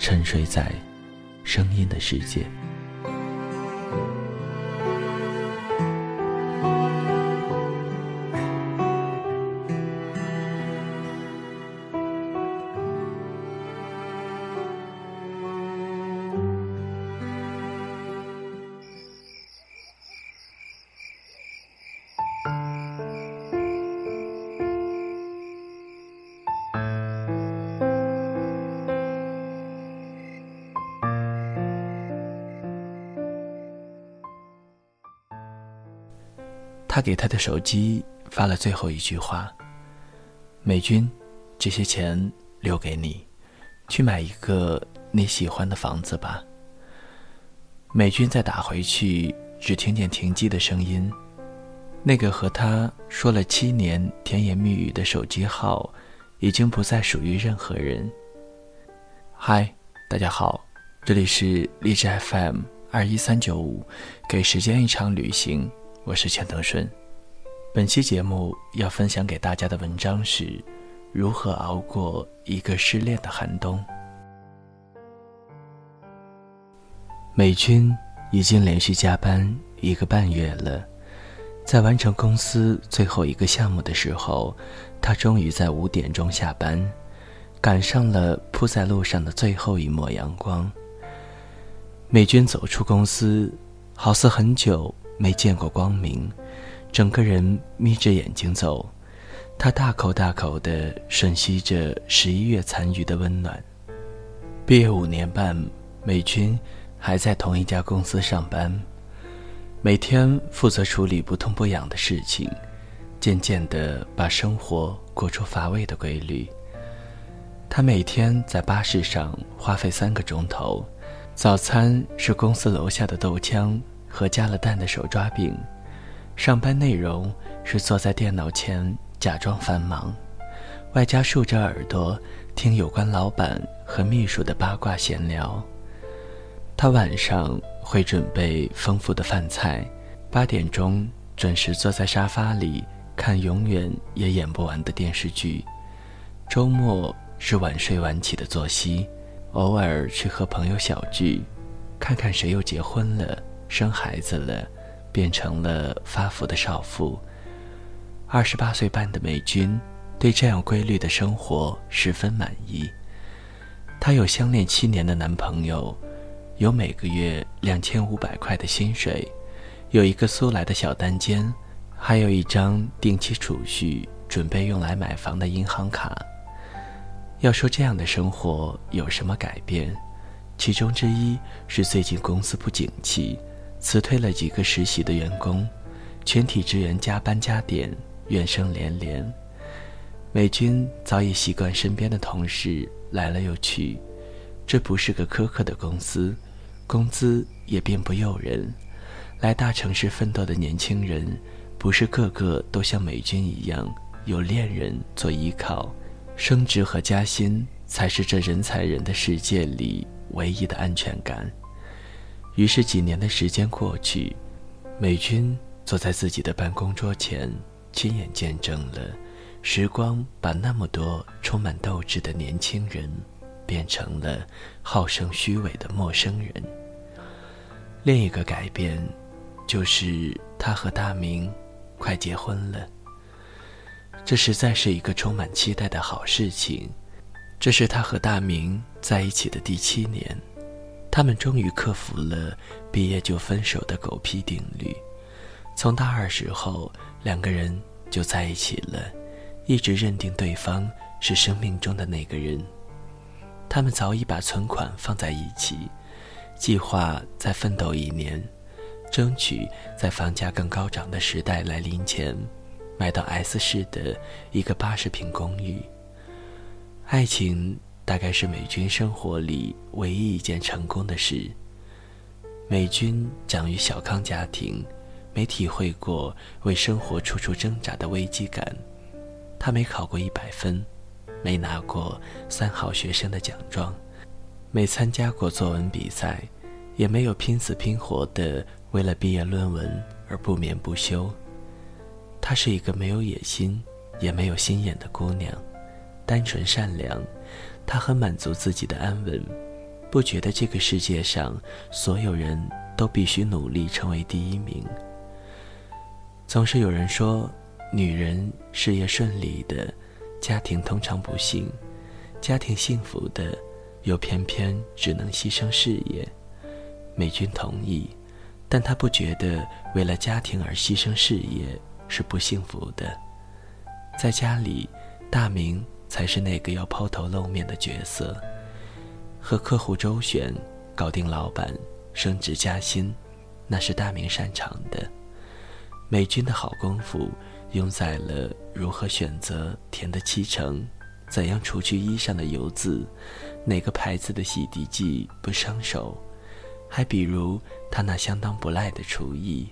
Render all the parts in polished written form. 沉睡在声音的世界。他给他的手机发了最后一句话：美君，这些钱留给你，去买一个你喜欢的房子吧。美君再打回去，只听见停机的声音，那个和他说了7年甜言蜜语的手机号已经不再属于任何人。嗨，大家好，这里是励志 FM21395， 给时间一场旅行，我是钱德顺。本期节目要分享给大家的文章是如何熬过一个失恋的寒冬。美君已经连续加班1个半月了，在完成公司最后一个项目的时候，她终于在5点钟下班，赶上了铺在路上的最后一抹阳光。美君走出公司，好似很久没见过光明，整个人眯着眼睛走，他大口大口地吮吸着11月残余的温暖。毕业5年半，美君还在同一家公司上班，每天负责处理不痛不痒的事情，渐渐地把生活过出乏味的规律。他每天在巴士上花费3个钟头，早餐是公司楼下的豆浆和加了蛋的手抓饼，上班内容是坐在电脑前假装繁忙，外加竖着耳朵听有关老板和秘书的八卦闲聊。他晚上会准备丰富的饭菜，8点钟准时坐在沙发里看永远也演不完的电视剧。周末是晚睡晚起的作息，偶尔去和朋友小聚，看看谁又结婚了，生孩子了，变成了发福的少妇。28岁半的美君对这样规律的生活十分满意。她有相恋7年的男朋友，有每个月2500块的薪水，有一个租来的小单间，还有一张定期储蓄准备用来买房的银行卡。要说这样的生活有什么改变，其中之一是最近公司不景气，辞退了几个实习的员工，全体职员加班加点，怨声连连。美君早已习惯身边的同事来了又去，这不是个苛刻的公司，工资也并不诱人，来大城市奋斗的年轻人不是个个都像美君一样有恋人做依靠，升职和加薪才是这人踩人的世界里唯一的安全感。于是几年的时间过去，美君坐在自己的办公桌前，亲眼见证了时光把那么多充满斗志的年轻人变成了好胜虚伪的陌生人。另一个改变就是她和大明快结婚了，这实在是一个充满期待的好事情。这是她和大明在一起的第7年，他们终于克服了毕业就分手的狗屁定律。从大二时候，两个人就在一起了，一直认定对方是生命中的那个人。他们早已把存款放在一起，计划再奋斗一年，争取在房价更高涨的时代来临前买到 S 市的一个80平公寓。爱情大概是美军生活里唯一一件成功的事。美军长于小康家庭，没体会过为生活处处挣扎的危机感。他没考过100分，没拿过3好学生的奖状，没参加过作文比赛，也没有拼死拼活的为了毕业论文而不眠不休。她是一个没有野心也没有心眼的姑娘，单纯善良，她很满足自己的安稳，不觉得这个世界上所有人都必须努力成为第一名。总是有人说，女人事业顺利的家庭通常不幸，家庭幸福的又偏偏只能牺牲事业。美军同意，但她不觉得为了家庭而牺牲事业是不幸福的。在家里，大明才是那个要抛头露面的角色，和客户周旋，搞定老板，升职加薪，那是大明擅长的。美军的好功夫用在了如何选择甜的7成，怎样除去衣上的油渍，哪个牌子的洗涤剂不伤手，还比如他那相当不赖的厨艺。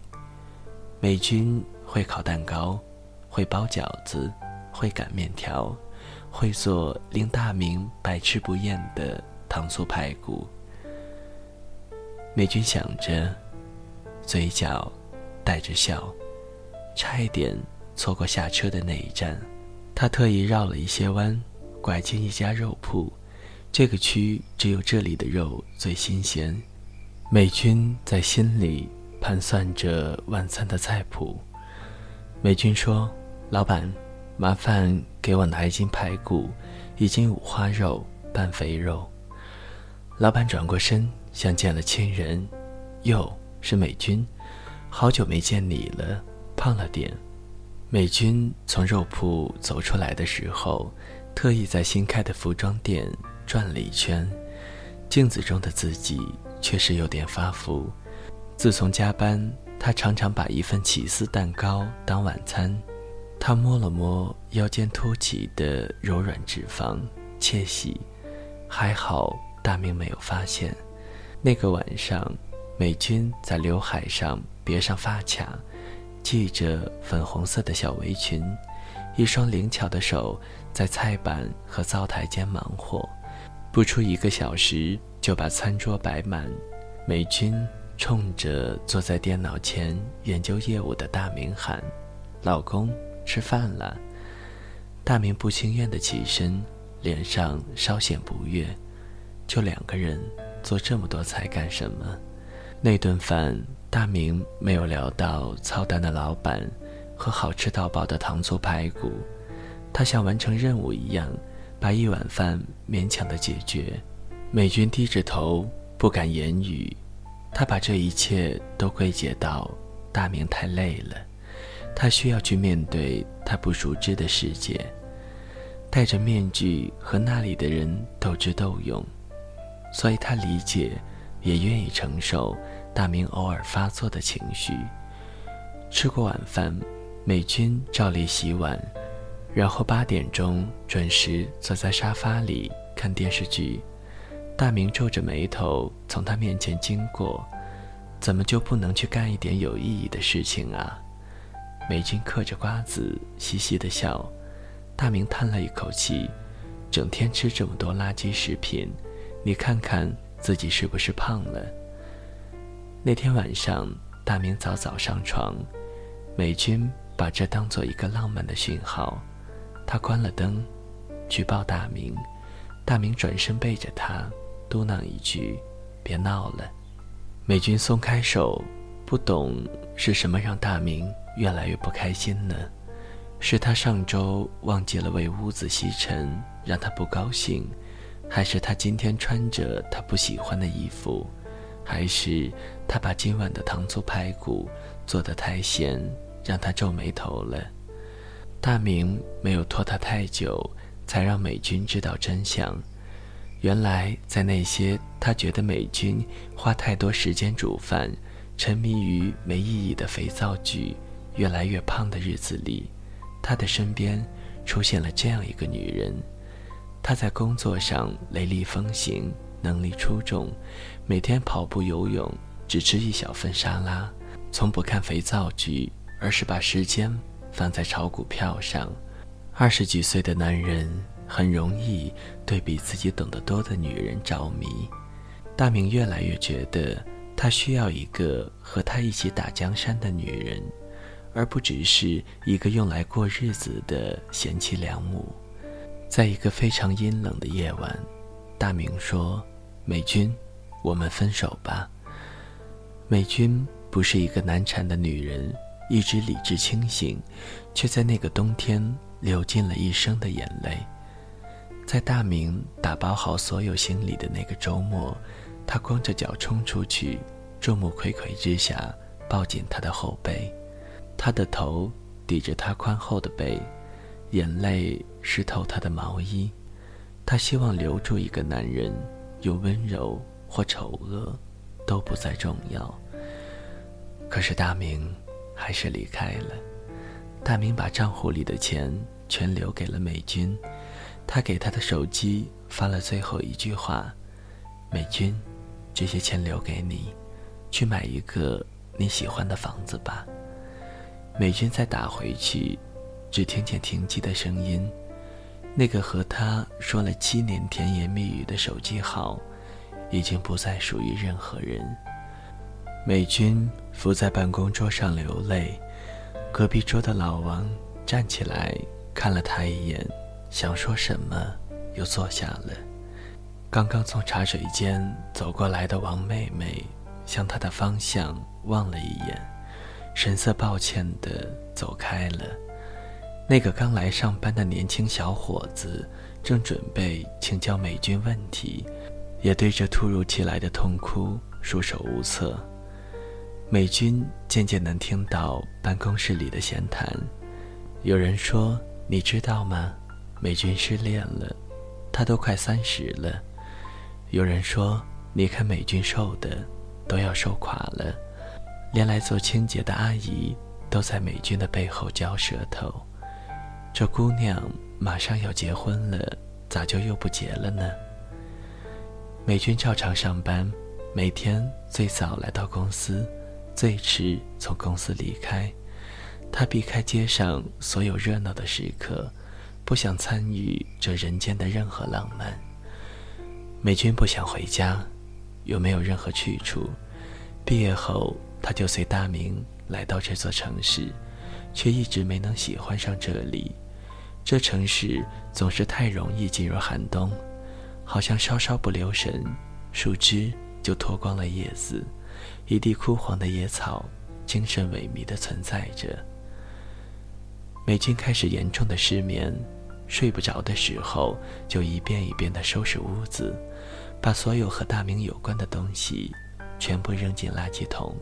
美军会烤蛋糕，会包饺子，会擀面条，会做令大明百吃不厌的糖醋排骨。美军想着，嘴角带着笑，差一点错过下车的那一站。他特意绕了一些弯，拐进一家肉铺，这个区只有这里的肉最新鲜。美军在心里盘算着晚餐的菜谱。美军说，老板，麻烦给我拿1斤排骨，1斤五花肉，半肥肉。老板转过身，像见了亲人，哟，是美军，好久没见你了，胖了点。美军从肉铺走出来的时候，特意在新开的服装店转了一圈，镜子中的自己确实有点发福。自从加班，他常常把一份起司蛋糕当晚餐。他摸了摸腰间凸起的柔软脂肪，窃喜，还好大明没有发现。那个晚上，美军在刘海上别上发卡，系着粉红色的小围裙，一双灵巧的手在菜板和灶台间忙活，不出1个小时就把餐桌摆满。美军冲着坐在电脑前研究业务的大明喊，老公，吃饭了。大明不情愿地起身，脸上稍显不悦，就2个人做这么多菜干什么？那顿饭大明没有聊到操蛋的老板和好吃到饱的糖醋排骨，他像完成任务一样把一碗饭勉强地解决。美军低着头不敢言语，他把这一切都归结到大明太累了，他需要去面对他不熟知的世界，戴着面具和那里的人斗智斗勇，所以他理解也愿意承受大明偶尔发作的情绪。吃过晚饭，美军照例洗碗，然后8点钟准时坐在沙发里看电视剧。大明皱着眉头从他面前经过，怎么就不能去干一点有意义的事情啊？美军嗑着瓜子嘻嘻地笑。大明叹了一口气，整天吃这么多垃圾食品，你看看自己是不是胖了？那天晚上，大明早早上床，美军把这当作一个浪漫的讯号，他关了灯，去抱大明。大明转身背着他，嘟囔一句，别闹了。美军松开手，不懂是什么让大明越来越不开心呢？是他上周忘记了为屋子吸尘，让他不高兴，还是他今天穿着他不喜欢的衣服，还是他把今晚的糖醋排骨做得太咸，让他皱眉头了。大明没有拖他太久，才让美君知道真相。原来在那些他觉得美君花太多时间煮饭，沉迷于没意义的肥皂剧，越来越胖的日子里，他的身边出现了这样一个女人。她在工作上雷厉风行，能力出众，每天跑步游泳，只吃一小份沙拉，从不看肥皂剧，而是把时间放在炒股票上。20几岁的男人很容易对比自己懂得多的女人着迷。大明越来越觉得他需要一个和他一起打江山的女人，而不只是一个用来过日子的贤妻良母。在一个非常阴冷的夜晚，大明说：“美君，我们分手吧。”美君不是一个难缠的女人，一直理智清醒，却在那个冬天流尽了一生的眼泪。在大明打包好所有行李的那个周末，他光着脚冲出去，众目睽睽之下抱紧他的后背，他的头抵着他宽厚的背，眼泪湿透他的毛衣。他希望留住一个男人，有温柔或丑恶都不再重要。可是大明还是离开了。大明把账户里的钱全留给了美君，他给他的手机发了最后一句话：“美君，这些钱留给你，去买一个你喜欢的房子吧。”美君再打回去，只听见停机的声音。那个和他说了7年甜言蜜语的手机号，已经不再属于任何人。美君伏在办公桌上流泪，隔壁桌的老王站起来看了他一眼，想说什么又坐下了。刚刚从茶水间走过来的王妹妹向他的方向望了一眼，神色抱歉地走开了。那个刚来上班的年轻小伙子正准备请教美君问题，也对这突如其来的痛哭束手无策。美君渐渐能听到办公室里的闲谈，有人说：“你知道吗？美君失恋了，她都快30了。”有人说：“你看美君瘦的，都要瘦垮了。”连来做清洁的阿姨都在美君的背后嚼舌头。这姑娘马上要结婚了，咋就又不结了呢？美君照常上班，每天最早来到公司，最迟从公司离开。她避开街上所有热闹的时刻，不想参与这人间的任何浪漫。美君不想回家，又没有任何去处。毕业后他就随大明来到这座城市，却一直没能喜欢上这里。这城市总是太容易进入寒冬，好像稍稍不留神，树枝就脱光了叶子，一地枯黄的野草精神萎靡地存在着。美君开始严重的失眠，睡不着的时候就一遍一遍地收拾屋子，把所有和大明有关的东西全部扔进垃圾桶。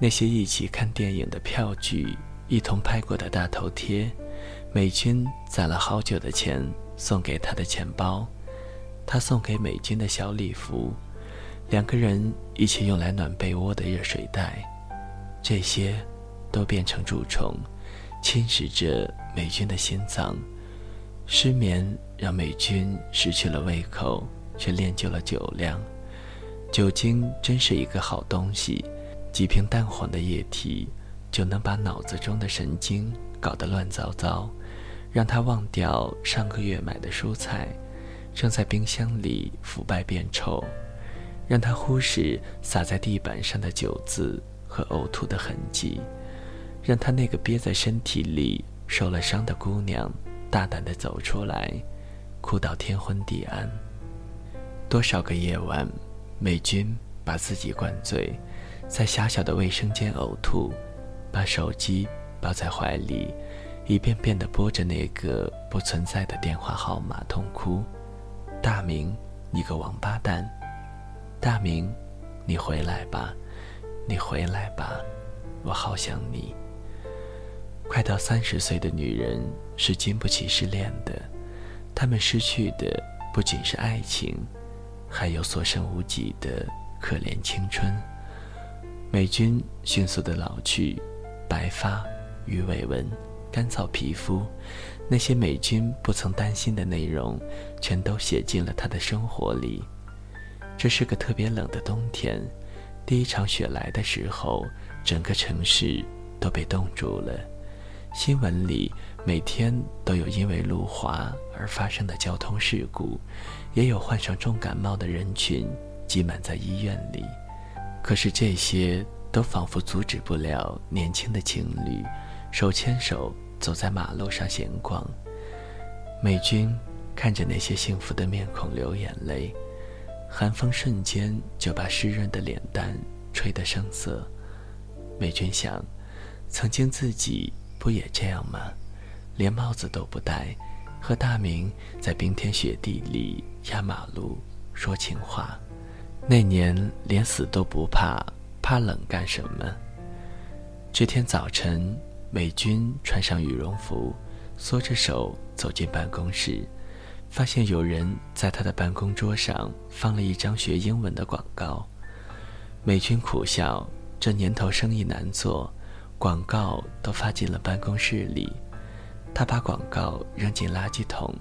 那些一起看电影的票据，一同拍过的大头贴，美君攒了好久的钱送给他的钱包，他送给美君的小礼服，两个人一起用来暖被窝的热水袋，这些都变成蛀虫，侵蚀着美君的心脏。失眠让美君失去了胃口，却练就了酒量。酒精真是一个好东西，几瓶淡黄的液体就能把脑子中的神经搞得乱糟糟，让他忘掉上个月买的蔬菜正在冰箱里腐败变臭，让他忽视洒在地板上的酒渍和呕吐的痕迹，让他那个憋在身体里受了伤的姑娘大胆地走出来，哭到天昏地暗。多少个夜晚，美君把自己灌醉，在狭小的卫生间呕吐，把手机抱在怀里，一遍遍地拨着那个不存在的电话号码痛哭。大明你个王八蛋！大明，你回来吧，你回来吧，我好想你。快到30岁的女人是经不起失恋的，她们失去的不仅是爱情，还有所剩无几的可怜青春。美军迅速的老去，白发、鱼尾纹、干燥皮肤，那些美军不曾担心的内容，全都写进了她的生活里。这是个特别冷的冬天，第一场雪来的时候，整个城市都被冻住了。新闻里每天都有因为路滑而发生的交通事故，也有患上重感冒的人群挤满在医院里。可是这些都仿佛阻止不了年轻的情侣手牵手走在马路上闲逛。美军看着那些幸福的面孔流眼泪，寒风瞬间就把湿润的脸蛋吹得生涩。美军想，曾经自己不也这样吗？连帽子都不戴，和大明在冰天雪地里压马路说情话。那年连死都不怕，怕冷干什么？这天早晨，美军穿上羽绒服，缩着手走进办公室，发现有人在他的办公桌上放了一张学英文的广告。美军苦笑，这年头生意难做，广告都发进了办公室里。他把广告扔进垃圾桶，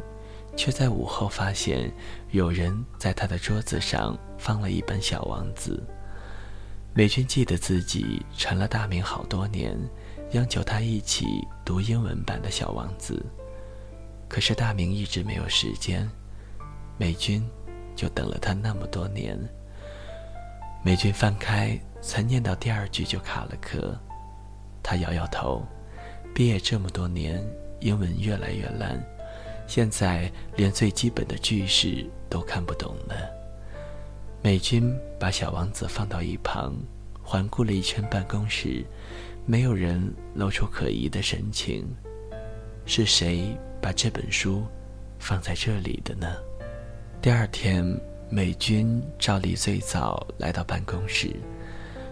却在午后发现有人在他的桌子上放了一本《小王子》。美军记得自己缠了大明好多年，央求他一起读英文版的《小王子》，可是大明一直没有时间，美军就等了他那么多年。美军翻开，才念到第2句就卡了壳。他摇摇头，毕业这么多年，英文越来越烂，现在连最基本的句式都看不懂了。美军把小王子放到一旁，环顾了一圈办公室，没有人露出可疑的神情。是谁把这本书放在这里的呢？第2天，美军照例最早来到办公室，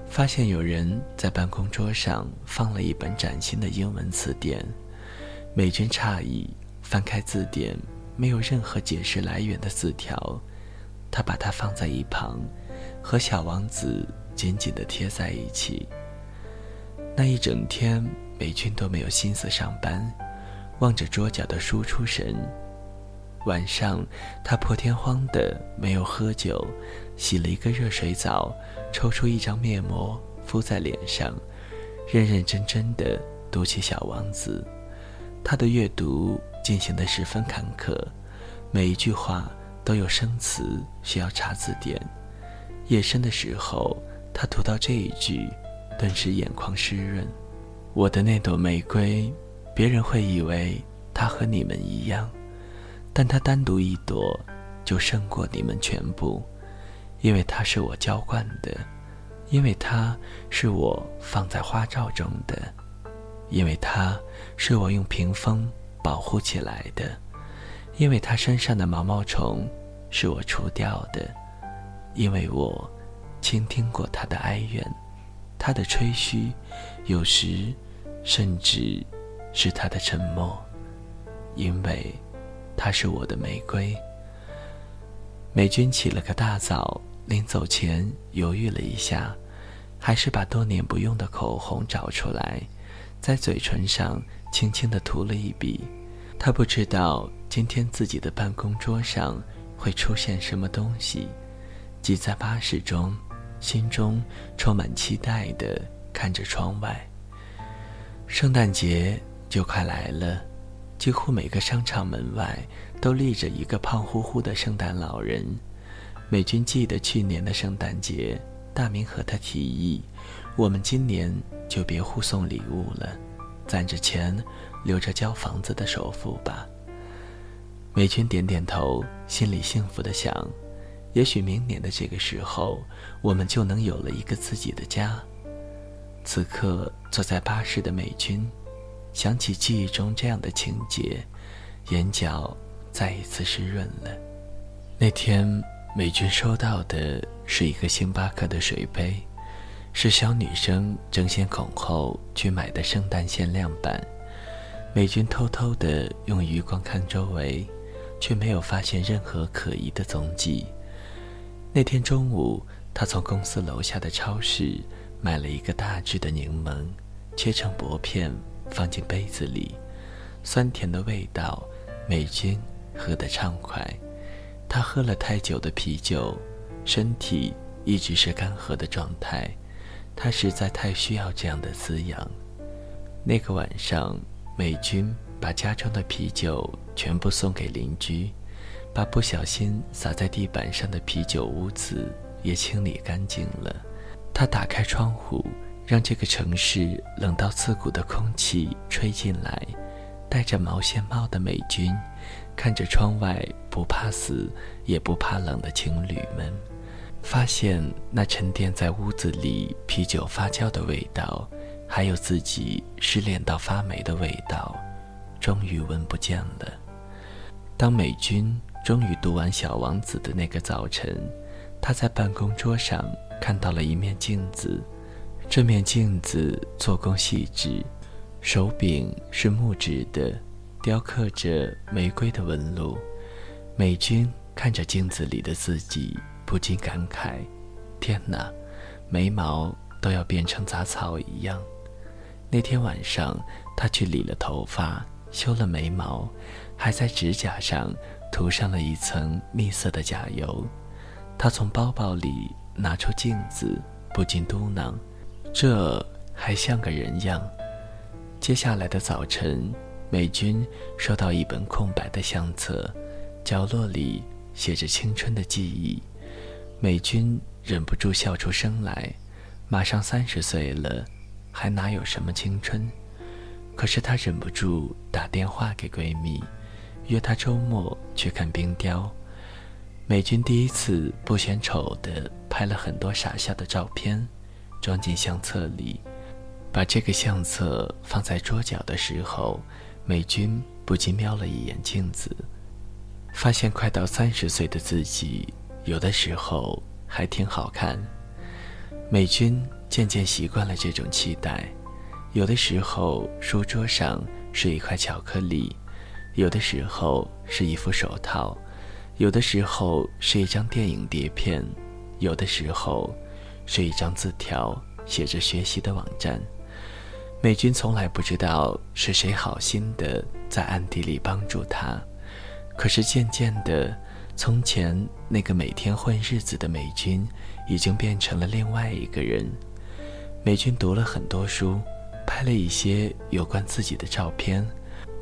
发现有人在办公桌上放了一本崭新的英文词典。美军诧异，翻开字典，没有任何解释来源的字条。他把它放在一旁，和小王子紧紧地贴在一起。那一整天，美军都没有心思上班，望着桌角的书出神。晚上，他破天荒的没有喝酒，洗了一个热水澡，抽出一张面膜敷在脸上，认认真真的读起《小王子》。他的阅读进行得十分坎坷，每一句话都有生词需要查字典。夜深的时候，他读到这一句，顿时眼眶湿润。我的那朵玫瑰，别人会以为它和你们一样，但它单独一朵就胜过你们全部，因为它是我浇灌的，因为它是我放在花罩中的，因为它是我用屏风保护起来的，因为它身上的毛毛虫是我除掉的，因为我倾听过它的哀怨，它的吹嘘，有时甚至是它的沉默，因为她是我的玫瑰。美军起了个大早，临走前犹豫了一下，还是把多年不用的口红找出来，在嘴唇上轻轻地涂了一笔。他不知道今天自己的办公桌上会出现什么东西。挤在巴士中，心中充满期待地看着窗外。圣诞节就快来了，几乎每个商场门外都立着一个胖乎乎的圣诞老人。美军记得去年的圣诞节，大明和他提议，我们今年就别互送礼物了，攒着钱留着交房子的首付吧。美军点点头，心里幸福地想，也许明年的这个时候，我们就能有了一个自己的家。此刻坐在巴士的美军想起记忆中这样的情节，眼角再一次湿润了。那天美君收到的是一个星巴克的水杯，是小女生争先恐后去买的圣诞限量版。美君偷偷地用余光看周围，却没有发现任何可疑的踪迹。那天中午，她从公司楼下的超市买了一个大只的柠檬，切成薄片放进杯子里，酸甜的味道，美君喝得畅快。她喝了太久的啤酒，身体一直是干涸的状态，她实在太需要这样的滋养。那个晚上，美君把家中的啤酒全部送给邻居，把不小心洒在地板上的啤酒污渍也清理干净了。她打开窗户，让这个城市冷到刺骨的空气吹进来。戴着毛线帽的美君看着窗外不怕死也不怕冷的情侣们，发现那沉淀在屋子里啤酒发酵的味道，还有自己失恋到发霉的味道，终于闻不见了。当美君终于读完《小王子》的那个早晨，她在办公桌上看到了一面镜子。这面镜子做工细致，手柄是木质的，雕刻着玫瑰的纹路。美君看着镜子里的自己，不禁感慨，天哪，眉毛都要变成杂草一样。那天晚上，她去理了头发，修了眉毛，还在指甲上涂上了一层蜜色的甲油。她从包包里拿出镜子，不禁嘟囔，这还像个人样。接下来的早晨，美君收到一本空白的相册，角落里写着青春的记忆。美君忍不住笑出声来，马上30岁了，还哪有什么青春？可是她忍不住打电话给闺蜜，约她周末去看冰雕。美君第一次不嫌丑地拍了很多傻笑的照片，装进相册里。把这个相册放在桌角的时候，美君不禁瞄了一眼镜子，发现快到30岁的自己，有的时候还挺好看。美君渐渐习惯了这种期待，有的时候书桌上是一块巧克力，有的时候是一副手套，有的时候是一张电影碟片，有的时候是一张字条，写着学习的网站。美君从来不知道是谁好心的在暗地里帮助她，可是渐渐的，从前那个每天混日子的美君已经变成了另外一个人。美君读了很多书，拍了一些有关自己的照片，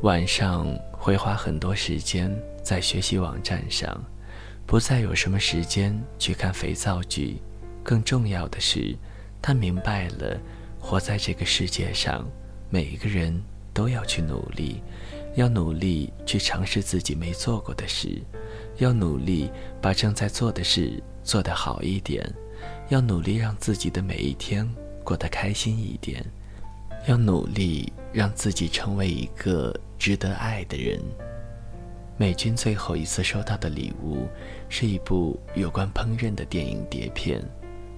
晚上会花很多时间在学习网站上，不再有什么时间去看肥皂剧。更重要的是，她明白了，活在这个世界上，每一个人都要去努力，要努力去尝试自己没做过的事，要努力把正在做的事做得好一点，要努力让自己的每一天过得开心一点，要努力让自己成为一个值得爱的人。美君最后一次收到的礼物是一部有关烹饪的电影碟片，《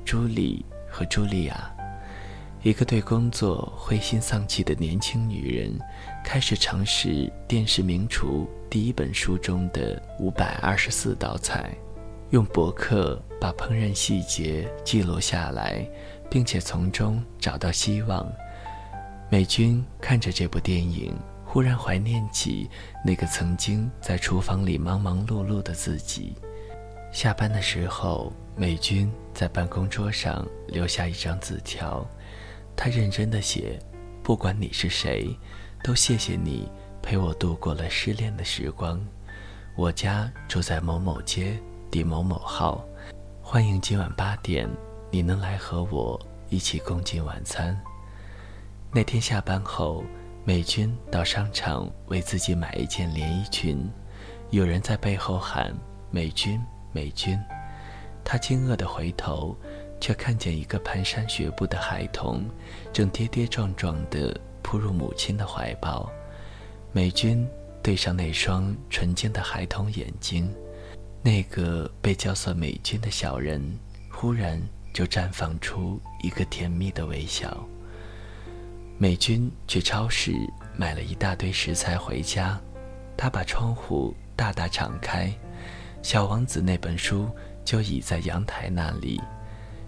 朱莉和茱莉亚》。一个对工作灰心丧气的年轻女人，开始尝试电视名厨第一本书中的524道菜，用博客把烹饪细节记录下来，并且从中找到希望。美君看着这部电影，忽然怀念起那个曾经在厨房里忙忙碌碌的自己。下班的时候，美君在办公桌上留下一张字条，她认真地写：不管你是谁，都谢谢你陪我度过了失恋的时光。我家住在某某街第某某号，欢迎今晚8点你能来和我一起共进晚餐。那天下班后，美君到商场为自己买一件连衣裙，有人在背后喊：美君，美君。她惊愕地回头，却看见一个蹒跚学步的孩童正跌跌撞撞地扑入母亲的怀抱。美君对上那双纯净的孩童眼睛，那个被娇涩美君的小人忽然就绽放出一个甜蜜的微笑。美君去超市买了一大堆食材回家，她把窗户大大敞开，小王子那本书就倚在阳台那里。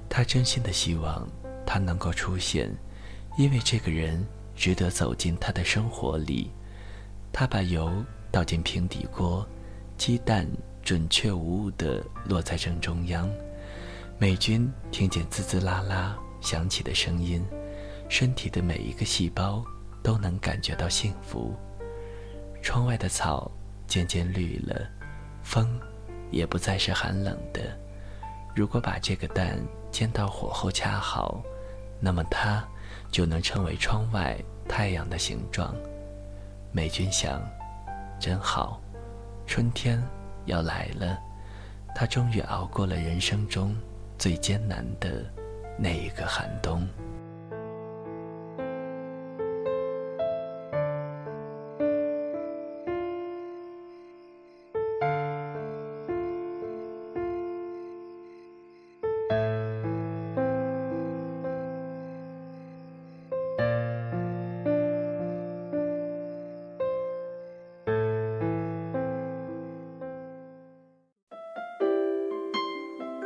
她真心的希望他能够出现，因为这个人值得走进她的生活里。她把油倒进平底锅，鸡蛋准确无误地落在正中央。美君听见滋滋啦啦响起的声音，身体的每一个细胞都能感觉到幸福。窗外的草渐渐绿了，风也不再是寒冷的。如果把这个蛋煎到火候恰好，那么它就能成为窗外太阳的形状。美君想，真好，春天要来了。她终于熬过了人生中最艰难的那一个寒冬。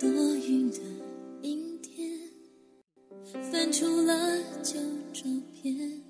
多云的阴天，翻出了旧照片，